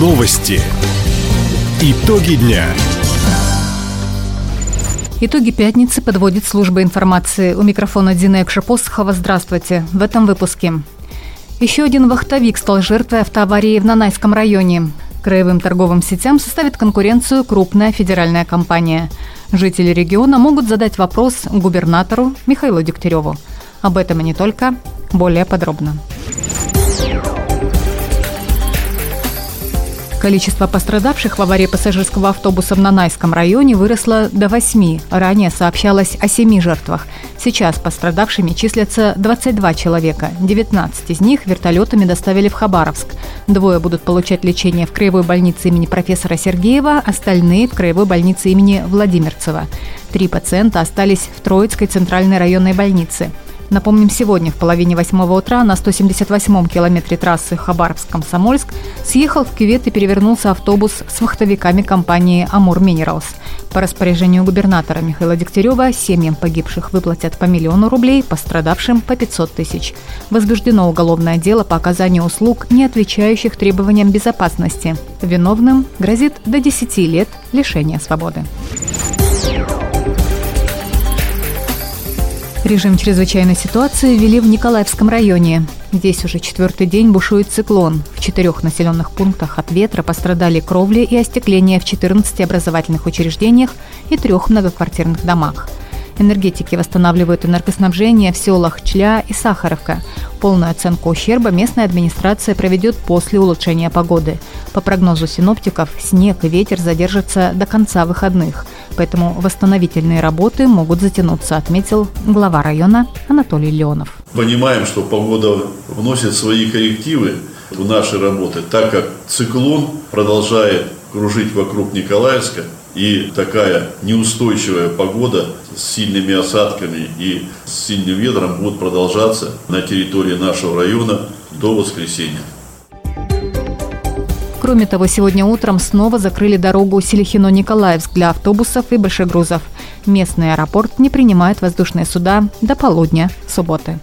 Новости. Итоги дня. Итоги пятницы подводит служба информации. У микрофона Дина Иокша-Посохова. Здравствуйте. В этом выпуске. Еще один вахтовик стал жертвой автоаварии в Нанайском районе. Краевым торговым сетям составит конкуренцию крупная федеральная компания. Жители региона могут задать вопрос губернатору Михаилу Дегтяреву. Об этом и не только. Более подробно. Количество пострадавших в аварии пассажирского автобуса в Нанайском районе выросло до 8. Ранее сообщалось о 7 жертвах. Сейчас пострадавшими числятся 22 человека. 19 из них вертолетами доставили в Хабаровск. 2 будут получать лечение в краевой больнице имени профессора Сергеева, остальные в краевой больнице имени Владимирцева. 3 пациента остались в Троицкой центральной районной больнице. Напомним, сегодня в половине 8 утра на 178-м километре трассы Хабаровск-Комсомольск съехал в кювет и перевернулся автобус с вахтовиками компании «Амур Минералс». По распоряжению губернатора Михаила Дегтярева семьям погибших выплатят по 1 000 000 рублей, пострадавшим по 500 000. Возбуждено уголовное дело по оказанию услуг, не отвечающих требованиям безопасности. Виновным грозит до 10 лет лишения свободы. Режим чрезвычайной ситуации ввели в Николаевском районе. Здесь уже 4-й день бушует циклон. В 4 населенных пунктах от ветра пострадали кровли и остекление в 14 образовательных учреждениях и 3 многоквартирных домах. Энергетики восстанавливают энергоснабжение в селах Чля и Сахаровка. Полную оценку ущерба местная администрация проведет после улучшения погоды. По прогнозу синоптиков, снег и ветер задержатся до конца выходных, поэтому восстановительные работы могут затянуться, отметил глава района Анатолий Леонов. Понимаем, что погода вносит свои коррективы в наши работы, так как циклон продолжает кружить вокруг Николаевска. И такая неустойчивая погода с сильными осадками и с сильным ветром будет продолжаться на территории нашего района до воскресенья. Кроме того, сегодня утром снова закрыли дорогу Селихино-Николаевск для автобусов и большегрузов. Местный аэропорт не принимает воздушные суда до полудня субботы.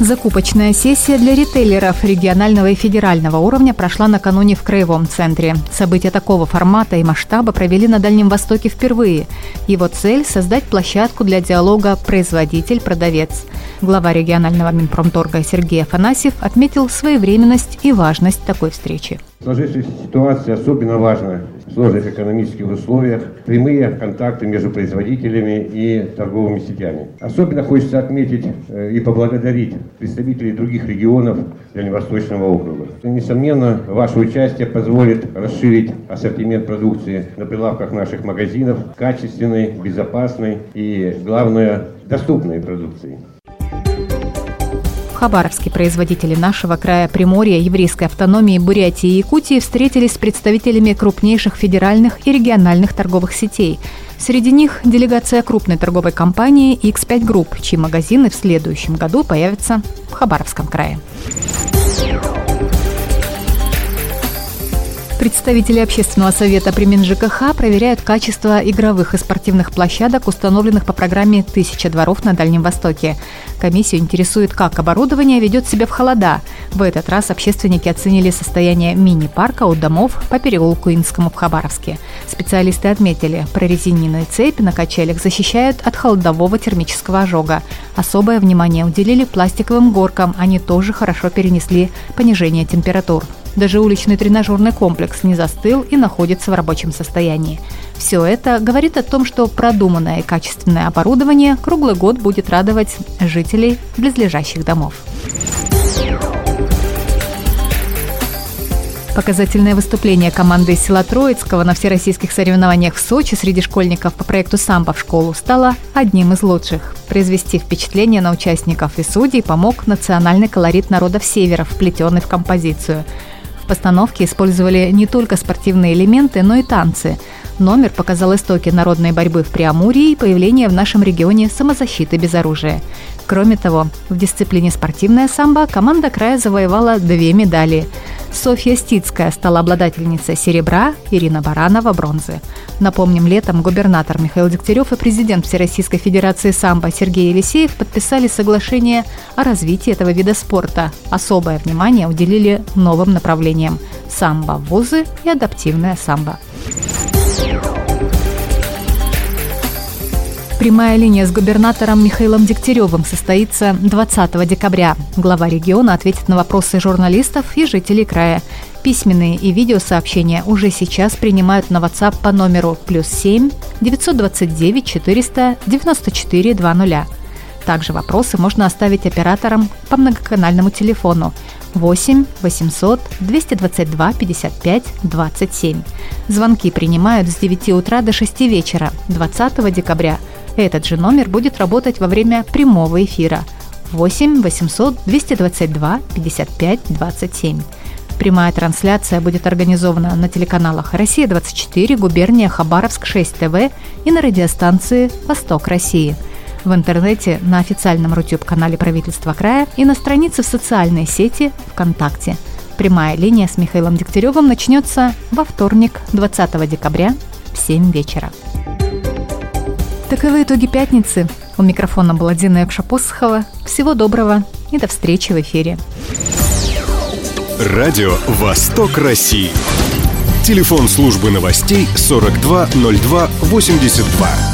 Закупочная сессия для ритейлеров регионального и федерального уровня прошла накануне в Краевом центре. События такого формата и масштаба провели на Дальнем Востоке впервые. Его цель – создать площадку для диалога производитель-продавец. Глава регионального Минпромторга Сергей Афанасьев отметил своевременность и важность такой встречи. Сложившаяся ситуация особенно важна в сложных экономических условиях, прямые контакты между производителями и торговыми сетями. Особенно хочется отметить и поблагодарить представителей других регионов Дальневосточного округа. Несомненно, ваше участие позволит расширить ассортимент продукции на прилавках наших магазинов, качественной, безопасной и, главное, доступной продукции. Хабаровские производители нашего края, Приморья, Еврейской автономии, Бурятии и Якутии встретились с представителями крупнейших федеральных и региональных торговых сетей. Среди них делегация крупной торговой компании X5 Group, чьи магазины в следующем году появятся в Хабаровском крае. Представители общественного совета при МинЖКХ проверяют качество игровых и спортивных площадок, установленных по программе «1000 дворов» на Дальнем Востоке. Комиссию интересует, как оборудование ведет себя в холода. В этот раз общественники оценили состояние мини-парка у домов по переулку Инскому в Хабаровске. Специалисты отметили, прорезиненные цепи на качелях защищают от холодового термического ожога. Особое внимание уделили пластиковым горкам, они тоже хорошо перенесли понижение температур. Даже уличный тренажерный комплекс не застыл и находится в рабочем состоянии. Все это говорит о том, что продуманное и качественное оборудование круглый год будет радовать жителей близлежащих домов. Показательное выступление команды из села Троицкого на всероссийских соревнованиях в Сочи среди школьников по проекту «Самбо в школу» стало одним из лучших. Произвести впечатление на участников и судей помог национальный колорит народов Севера, вплетенный в композицию. В постановке использовали не только спортивные элементы, но и танцы. Номер показал истоки народной борьбы в Преамурье и появление в нашем регионе самозащиты без оружия. Кроме того, в дисциплине спортивная самбо команда края завоевала 2 медали. Софья Стицкая стала обладательницей серебра, Ирина Баранова – бронзы. Напомним, летом губернатор Михаил Дегтярев и президент Всероссийской Федерации самбо Сергей Елисеев подписали соглашение о развитии этого вида спорта. Особое внимание уделили новым направлениям – самбо в вузы и адаптивное самбо. Прямая линия с губернатором Михаилом Дегтяревым состоится 20 декабря. Глава региона ответит на вопросы журналистов и жителей края. Письменные и видеосообщения уже сейчас принимают на WhatsApp по номеру +7 929 400 94 00. Также вопросы можно оставить операторам по многоканальному телефону 8 800 222 55 27. Звонки принимают с 9 утра до 6 вечера 20 декабря. Этот же номер будет работать во время прямого эфира 8 800 222 55 27. Прямая трансляция будет организована на телеканалах «Россия-24», «Губерния Хабаровск-6 ТВ» и на радиостанции «Восток России». В интернете, на официальном РУТЮБ-канале правительства края и на странице в социальной сети ВКонтакте. Прямая линия с Михаилом Дегтяревым начнется во вторник, 20 декабря в 7 вечера. Таковы итоги пятницы. У микрофона была Дина Иокша-Посохова. Всего доброго и до встречи в эфире. Радио «Восток России». Телефон службы новостей 420282.